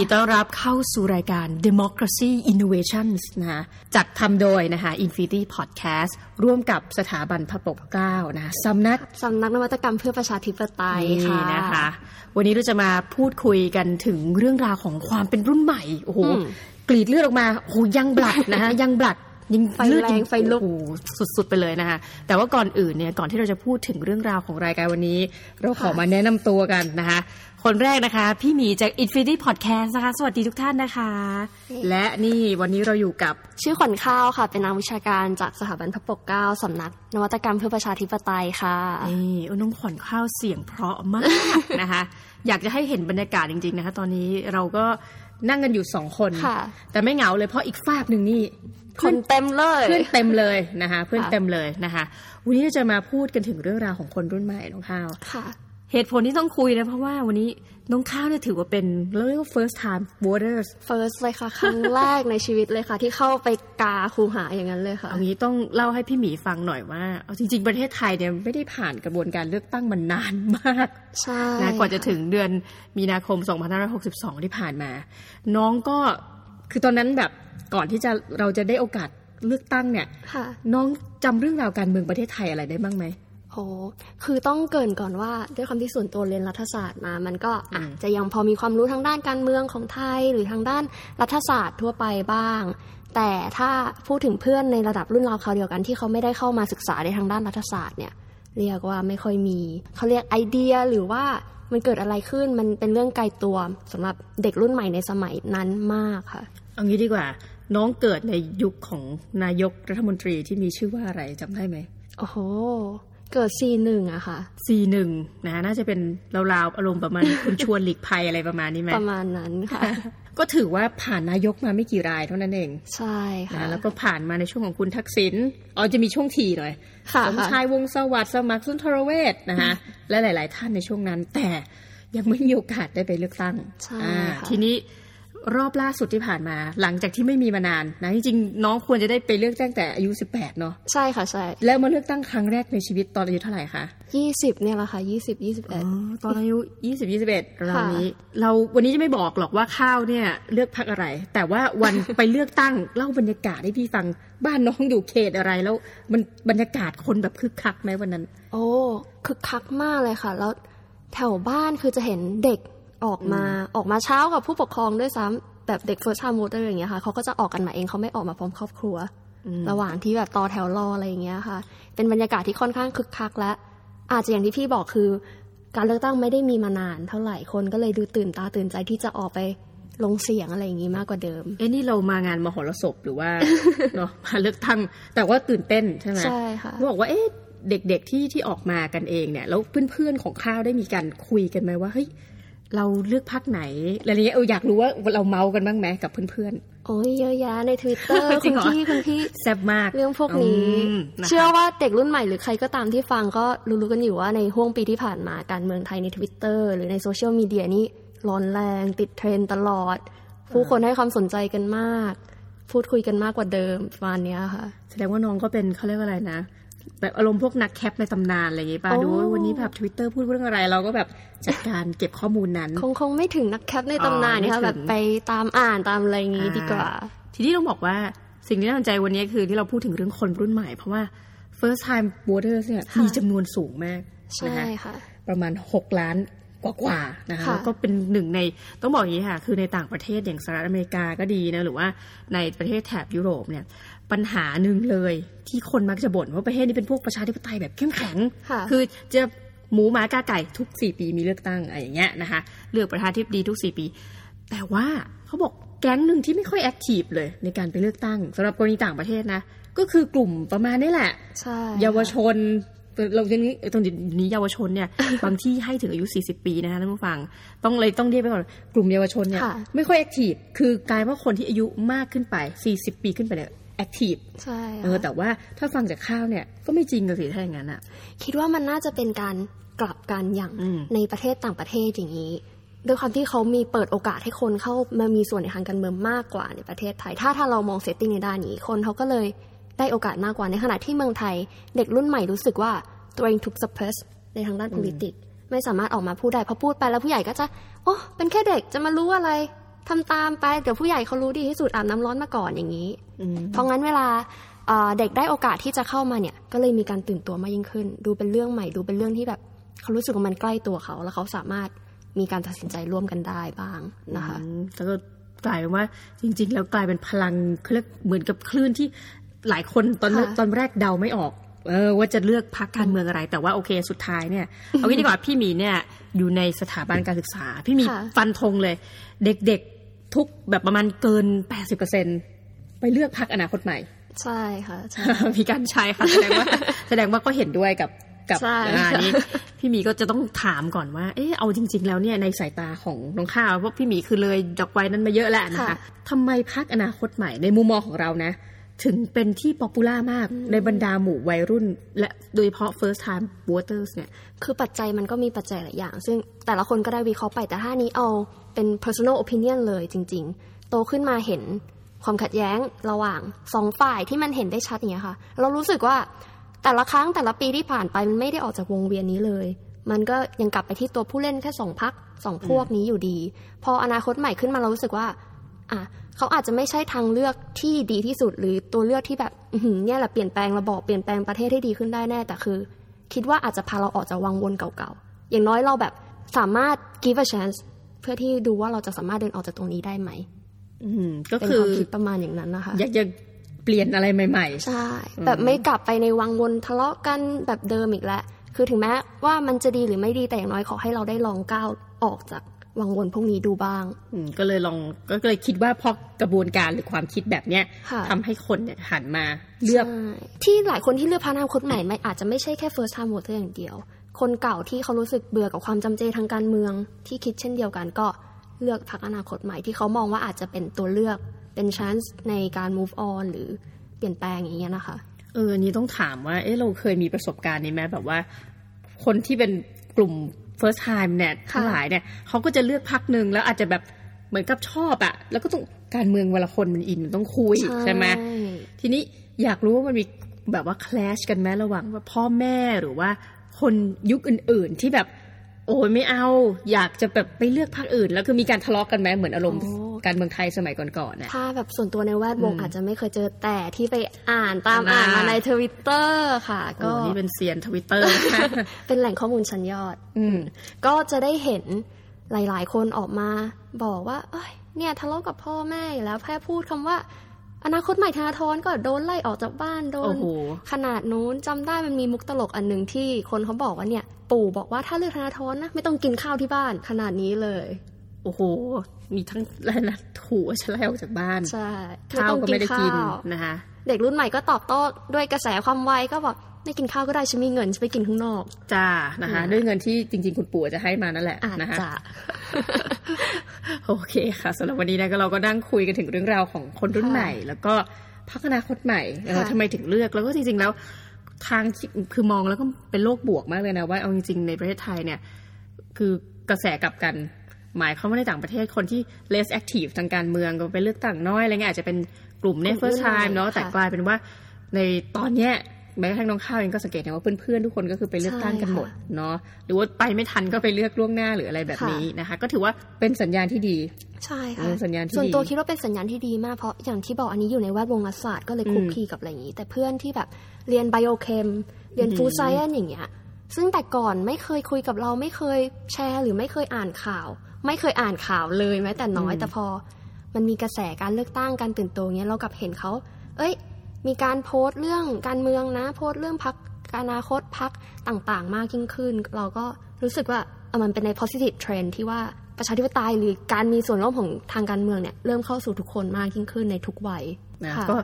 ดีต้อนรับเข้าสู่รายการ Democracy Innovations นะจัดทำโดยนะคะ Infinity Podcast ร่วมกับสถาบันพระปกเกล้านะสำนักนวัตกรรมเพื่อประชาธิปไตยค่ะนะคะวันนี้เราจะมาพูดคุยกันถึงเรื่องราวของความเป็นรุ่นใหม่โอ้โหกรีดเลือดออกมาโอ้โหยังบลัดนะฮะยังบลัดยิ่งไฟแรงไฟลุกสุดๆไปเลยนะคะแต่ว่าก่อนอื่นเนี่ยก่อนที่เราจะพูดถึงเรื่องราวของรายการวันนี้เราขอมาแนะนำตัวกันนะคะคนแรกนะคะพี่หมีจาก Infinity Podcast นะคะสวัสดีทุกท่านนะคะและนี่วันนี้เราอยู่กับชื่อขวัญข้าวค่ะเป็นนักวิชาการจากสถาบันพระปกเกล้าสำนักนวัตกรรมเพื่อประชาธิปไตยค่ะนี่น้องขวัญข้าวเสียงเพราะมาก นะคะอยากจะให้เห็นบรรยากาศจริงๆนะคะตอนนี้เราก็นั่งกันอยู่2คนแต่ไม่เหงาเลยเพราะอีกฝากนึงนี่คนเต็มเลยเพื่อนเต็มเลยนะคะเพื่อนเต็มเลยนะคะวันนี้เราจะมาพูดกันถึงเรื่องราวของคนรุ่นใหม่น้องข้าวเหตุผลที่ต้องคุยนะเพราะว่าวันนี้น้องข้าวเนี่ยถือว่าเป็นเรียกว่า first time voters first เลยค่ะครั้งแรกในชีวิตเลยค่ะที่เข้าไปกาคูหาอย่างนั้นเลยค่ะเอางี้ต้องเล่าให้พี่หมีฟังหน่อยว่าเอาจริงๆประเทศไทยเนี่ยไม่ได้ผ่านกระบวนการเลือกตั้งมานานมากใช่นะกว่าจะถึงเดือนมีนาคม2562ที่ผ่านมาน้องก็คือตอนนั้นแบบก่อนที่จะเราจะได้โอกาสเลือกตั้งเนี่ยน้องจำเรื่องราวการเมืองประเทศไทยอะไรได้บ้างไหมโอ้คือต้องเกริ่นก่อนว่าด้วยความที่ส่วนตัวเรียนรัฐศาสตร์มามันก็อาจจะยังพอมีความรู้ทางด้านการเมืองของไทยหรือทางด้านรัฐศาสตร์ทั่วไปบ้างแต่ถ้าพูดถึงเพื่อนในระดับรุ่นราวคราวเดียวกันที่เขาไม่ได้เข้ามาศึกษาในทางด้านรัฐศาสตร์เนี่ยเรียกว่าไม่ค่อยมีเขาเรียกไอเดียหรือว่ามันเกิดอะไรขึ้นมันเป็นเรื่องไกลตัวสำหรับเด็กรุ่นใหม่ในสมัยนั้นมากค่ะเอางี้ดีกว่าน้องเกิดในยุคของนายกรัฐมนตรีที่มีชื่อว่าอะไรจำได้ไหมโอ้โหเกิด C1 อะค่ะ C1 นะน่าจะเป็นราวๆอารมณ์ประมาณ คุณชวนหลีกภัยอะไรประมาณนี้ไหมประมาณนั้นค่ะ ก็ถือว่าผ่านนายกมาไม่กี่รายเท่านั้นเองใช่ค่ะแล้วก็ผ่านมาในช่วงของคุณทักษิณอ๋อจะมีช่วงทีหน่อยสมชายวงศ์สวัสดิ์สมัครสุนทรเวชนะคะและหลายๆท่านในช่วงนั้นแต่ยังไม่มีโอกาสได้ไปเลือกตั้งใช่ทีนี้รอบล่าสุดที่ผ่านมาหลังจากที่ไม่มีมานานนะจริงๆน้องควรจะได้ไปเลือกตั้งแต่อายุ18เนาะใช่ค่ะใช่แล้วมาเลือกตั้งครั้งแรกในชีวิตตอนอายุเท่าไหร่คะ20เนี่ยแหละค่ะ20 21ตอนอายุ20 21เรานี้เราวันนี้จะไม่บอกหรอกว่าข้าวเนี่ยเลือกพรรคอะไรแต่ว่าวัน ไปเลือกตั้งเล่าบรรยากาศให้พี่ฟังบ้านน้องอยู่เขตอะไรแล้วมันบรรยากาศคนแบบคึกคักมั้ยวันนั้นโอ้คึกคักมากเลยค่ะแล้วแถวบ้านคือจะเห็นเด็กออกมาเช้ากับผู้ปกครองด้วยซ้ำแบบเด็ก first time voter อย่างเงี้ยค่ะเขาก็จะออกกันมาเองเขาไม่ออกมาพร้อมครอบครัวระหว่างที่แบบต่อแถวรออะไรอย่างเงี้ยค่ะเป็นบรรยากาศที่ค่อนข้างคึกคักและอาจจะอย่างที่พี่บอกคือการเลือกตั้งไม่ได้มีมานานเท่าไหร่คนก็เลยดูตื่นตาตื่นใจที่จะออกไปลงเสียงอะไรอย่างงี้มากกว่าเดิมเอ๊ะนี่เรามางานมหรสพหรือว่าเนาะมาเลือกตั้งแต่ว่าตื่นเต้นใช่ไหมใช่ค่ะบอกว่าเอ๊ะเด็กๆที่ออกมากันเองเนี่ยแล้วเพื่อนๆของข้าวได้มีการคุยกันไหมว่าเฮ้ยเราเลือกพรรคไหนอะไรเงี้ยอยากรู้ว่าเราเมากันบ้างไหมกับเพื่อนๆโอ้ยเยอะแยะใน Twitter คุณพี่แซ่บมากเรื่องพวกนี้เชื่อว่าเด็กรุ่นใหม่หรือใครก็ตามที่ฟังก็รู้กันอยู่ว่าในห้วงปีที่ผ่านมาการเมืองไทยใน Twitter หรือในโซเชียลมีเดียนี่ร้อนแรงติดเทรนด์ตลอดผู้คนให้ความสนใจกันมากพูดคุยกันมากกว่าเดิมประมาณนี้ค่ะแสดงว่าน้องก็เป็นเขาเรียกว่าอะไรนะแบบอารมณ์พวกนักแคปในตำนานอะไรอย่างงี้ป่ะดูวันนี้แบบ Twitter พูดเรื่องอะไรเราก็แบบจัดการเก็บข้อมูลนั้นคงไม่ถึงนักแคปในตำนานนะคะแบบไปตามอ่านตามอะไรอย่างงี้ดีกว่าทีนี้ต้องบอกว่าสิ่งที่น่าสนใจวันนี้คือที่เราพูดถึงเรื่องคนรุ่นใหม่เพราะว่า first time voters เนี่ยมีจำนวนสูงมากใช่ค่ะประมาณ6ล้านกว่าๆนะคะแล้วก็เป็นหนึ่งในต้องบอกอย่างงี้ค่ะคือในต่างประเทศอย่างสหรัฐอเมริกาก็ดีนะหรือว่าในประเทศแถบยุโรปเนี่ยปัญหาหนึ่งเลยที่คนมักจะบ่นว่าประเทศนี้เป็นพวกประชาธิปไตยแบบเข้มแข็งคือจะหมูหมากาไก่ทุก4ปีมีเลือกตั้งอะไรอย่างเงี้ยนะคะเลือกประธานาธิบดีทุก4ปีแต่ว่าเขาบอกแก๊งนึงที่ไม่ค่อยแอคทีฟเลยในการไปเลือกตั้งสำหรับกรณีต่างประเทศนะก็คือกลุ่มประมาณนี้แหละเยาวชนเราเรื่องนี้ตรงนี้เยาวชนเนี่ย บางที่ให้ถึงอายุ40ปีนะคะท่านผู้ฟังต้องเรียกไปก่อนกลุ่มเยาวชนเนี่ยไม่ค่อยแอคทีฟคือกลายว่าคนที่อายุมากขึ้นไป40ปีขึ้นไปเนี่ยแอคทีฟใช่แต่ว่าถ้าฟังจากข้าวเนี่ยก็ไม่จริงสิถ้าอย่างนั้นอะคิดว่ามันน่าจะเป็นการกลับกันอย่างในประเทศต่างประเทศอย่างนี้โดยความที่เขามีเปิดโอกาสให้คนเข้ามามีส่วนในทางการเมืองมากกว่าในประเทศไทยถ้าเรามองเซตติ้งในด้านนี้คนเขาก็เลยได้โอกาสมากกว่าในขณะที่เมืองไทยเด็กรุ่นใหม่รู้สึกว่าตัวเองถูก suppress ในทางด้าน politics ไม่สามารถออกมาพูดได้พอพูดไปแล้วผู้ใหญ่ก็จะโอ้เป็นแค่เด็กจะมารู้อะไร ทำตามไปเดี๋ยวผู้ใหญ่เขารู้ดีที่สุดอาบน้ำร้อนมาก่อนอย่างนี้เพราะงั้นเวลาเด็กได้โอกาสที่จะเข้ามาเนี่ยก็เลยมีการตื่นตัวมากยิ่งขึ้นดูเป็นเรื่องใหม่ดูเป็นเรื่องที่แบบเขารู้สึกว่ามันใกล้ตัวเขาแล้วเขาสามารถมีการตัดสินใจร่วมกันได้บ้างนะคะแล้วก็กลายเป็นว่าจริงๆแล้วกลายเป็นพลังเหมือนกับคลื่นที่หลายคนตอนแรกเดาไม่ออกว่าจะเลือกพรรคการเมืองอะไรแต่ว่าโอเคสุดท้ายเนี่ยเอางี้ดีกว่าพี่หมีเนี่ยอยู่ในสถาบันการศึกษาพี่หมีฟันธงเลยเด็กๆทุกแบบประมาณเกิน 80% ไปเลือกพรรคอนาคตใหม่ใช่ค่ะใช่ มีการใช้ค่ะแสดงว่าก็เห็นด้วยกับงานนี้พี่หมีก็จะต้องถามก่อนว่าเออเอาจริงๆแล้วเนี่ยในสายตาของน้องข้าวเพราะพี่หมีคือเลยดอกไว้นั้นมาเยอะแหละนะคะทำไมพรรคอนาคตใหม่ในมุมมองของเรานะถึงเป็นที่ป๊อปปูล่ามากในบรรดาหมู่วัยรุ่นและโดยเฉพาะ first time voters เนี่ยคือปัจจัยมันก็มีปัจจัยหลายอย่างซึ่งแต่ละคนก็ได้วิเคราะห์ไปแต่ถ้านี้เอาเป็น personal opinion เลยจริงๆโตขึ้นมาเห็นความขัดแย้งระหว่าง2ฝ่ายที่มันเห็นได้ชัดอย่างเงี้ยค่ะเรารู้สึกว่าแต่ละครั้งแต่ละปีที่ผ่านไปมันไม่ได้ออกจากวงเวียนนี้เลยมันก็ยังกลับไปที่ตัวผู้เล่นแค่2พรรค2พวกนี้อยู่ดีพออนาคตใหม่ขึ้นมาเรารู้สึกว่าเขาอาจจะไม่ใช่ทางเลือกที่ดีที่สุดหรือตัวเลือกที่แบบเนี่ยแหละเปลี่ยนแปลงระบอบเปลี่ยนแปลงประเทศให้ดีขึ้นได้แน่แต่คือคิดว่าอาจจะพาเราออกจากวังวนเก่าๆอย่างน้อยเราแบบสามารถ give a chance เพื่อที่ดูว่าเราจะสามารถเดินออกจากตรงนี้ได้ไหมก็คือคิดประมาณอย่างนั้นนะคะอยากจะเปลี่ยนอะไรใหม่ๆใช่แบบไม่กลับไปในวังวนทะเลาะกันแบบเดิมอีกแล้วคือถึงแม้ว่ามันจะดีหรือไม่ดีแต่อย่างน้อยขอให้เราได้ลองก้าวออกจากวังวนพวกนี้ดูบ้างก็เลยลองก็เลยคิดว่าพอกระบวนการหรือความคิดแบบเนี้ยทำให้คนเนี่ยหันมาเลือกที่หลายคนที่เลือกพรรคอนาคตใหม่อาจจะไม่ใช่แค่ first time voter อย่างเดียวคนเก่าที่เขารู้สึกเบื่อกับความจำเจทางการเมืองที่คิดเช่นเดียวกันก็เลือกพรรคอนาคตใหม่ที่เขามองว่าอาจจะเป็นตัวเลือกเป็น chance ในการ move on หรือเปลี่ยนแปลงอย่างเงี้ยนะคะอันนี้ต้องถามว่าเราเคยมีประสบการณ์นี้ไหมแบบว่าคนที่เป็นกลุ่มfirst time เนี่ยทั้งหลายเนี่ยเขาก็จะเลือกพรรคนึงแล้วอาจจะแบบเหมือนกับชอบอะแล้วก็ต้องการเมืองเวลาคนมันอินมันต้องคุยใช่ไหมทีนี้อยากรู้ว่ามันมีแบบว่า clash กันไหมระหว่างว่าพ่อแม่หรือว่าคนยุคอื่นๆที่แบบโอ้ยไม่เอาอยากจะแบบไปเลือกพรรคอื่นแล้วคือมีการทะเลาะกันไหมเหมือนอารมณ์การเมืองไทยสมัยก่อนๆนะถ้าแบบส่วนตัวในแวดวงอาจจะไม่เคยเจอแต่ที่ไปอ่านตามอ่านมาใน Twitter ค่ะก็นี่เป็นเซียน Twitter เป็นแหล่งข้อมูลชั้นยอดก็จะได้เห็นหลายๆคนออกมาบอกว่าเอ้ยเนี่ยทะเลาะกับพ่อแม่แล้วแค่พูดคำว่าอนาคตใหม่ธนาธรก็โดนไล่ออกจากบ้านโดนขนาดนู้นจำได้มันมีมุกตลกอันนึงที่คนเขาบอกว่าเนี่ยปู่บอกว่าถ้าเลือกธนาธรนะไม่ต้องกินข้าวที่บ้านขนาดนี้เลยโอ้โหมีทั้งแล้วนะถูกไล่ออกจากบ้านใช่ข้าวก็ไม่ได้กินนะคะเด็กรุ่นใหม่ก็ตอบโต้ด้วยกระแสความไวก็บอกไม่กินข้าวก็ได้ฉันมีเงินฉันไปกินข้างนอกจ้านะคะด้วยเงินที่จริงๆคุณปู่จะให้มานั่นแหละนะคะ โอเคค่ะสำหรับวันนี้นะก็เราก็นั่งคุยกันถึงเรื่องราวของคนรุ่นใหม่แล้วก็พรรคอนาคตใหม่ทำไมถึงเลือกแล้วก็จริงๆแล้วทางคือมองแล้วก็เป็นโลกบวกมากเลยนะว่าเอาจริงๆในประเทศไทยเนี่ยคือกระแสกลับกันหมายความว่าในต่างประเทศคนที่ less active ทางการเมืองก็ไปเลือกตั้งน้อยอะไรเงี้ยอาจจะเป็นกลุ่ม first time เนาะแต่กลายเป็นว่าในตอนเนี้ยแม้กระทั่งน้องข้าวเองก็สังเกตเห็นว่าเพื่อนๆทุกคนก็คือไปเลือกตั้งกันหมดเนาะหรือว่าไปไม่ทันก็ไปเลือกล่วงหน้าหรืออะไรแบบนี้นะคะก็ถือว่าเป็นสัญญาณที่ดีใช่ค่ะสัญญาณที่ดีส่วนตัวคิดว่าเป็นสัญญาณที่ดีมากเพราะอย่างที่บอกอันนี้อยู่ในแวดวงรัฐศาสตร์ก็เลยคุกคีกับอะไรอย่างนี้แต่เพื่อนที่แบบเรียนไบโอเคมเรียนฟูดไซแอนซ์อย่างเงี้ยซึ่งแต่ก่อนไม่เคยคุยกับเราไม่เคยแชร์หรือไม่เคยอ่านข่าวไม่เคยอ่านข่าวเลยแม้แต่น้อยแต่พอมันมีกระแสการเลือกตั้งการตื่นตัวเงี้ยเรากลับเห็นเขาเอ้ยมีการโพสต์เรื่องการเมืองนะโพสต์เรื่องพรรคอนาคตพรรคต่างๆมากยิ่งขึ้นเราก็รู้สึกว่ามันเป็นใน positive trend ที่ว่าประชาธิปไตยหรือการมีส่วนร่วมของทางการเมืองเนี่ยเริ่มเข้าสู่ทุกคนมากยิ่งขึ้นในทุกวัยนะก็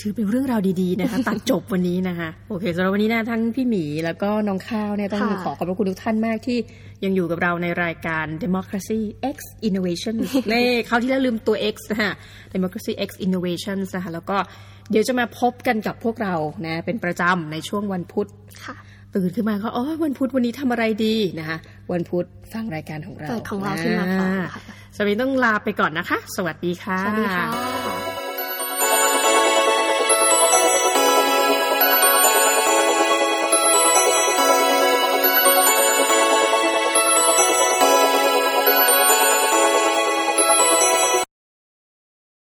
ถือเป็นเรื่องราวดีๆนะคะตัดจบวันนี้นะคะโอเคสำหรับวันนี้นะทั้งพี่หมีแล้วก็น้องข้าวเนี่ยต้องขอขอบพระคุณทุกท่านมากที่ยังอยู่กับเราในรายการ Democracy X Innovations ในคราวที่แล้วลืมตัว X นะคะ Democracy X Innovations นะคะแล้วก็เดี๋ยวจะมาพบกันกับพวกเรานะเป็นประจำในช่วงวันพุธค่ะตื่นขึ้นมาก็อ๋อวันพุธวันนี้ทำอะไรดีนะคะวันพุธฟังรายการของเราเปิดของเราขึ้นมาค่ะสวัสดีต้องลาไปก่อนนะคะสวัสดีค่ะ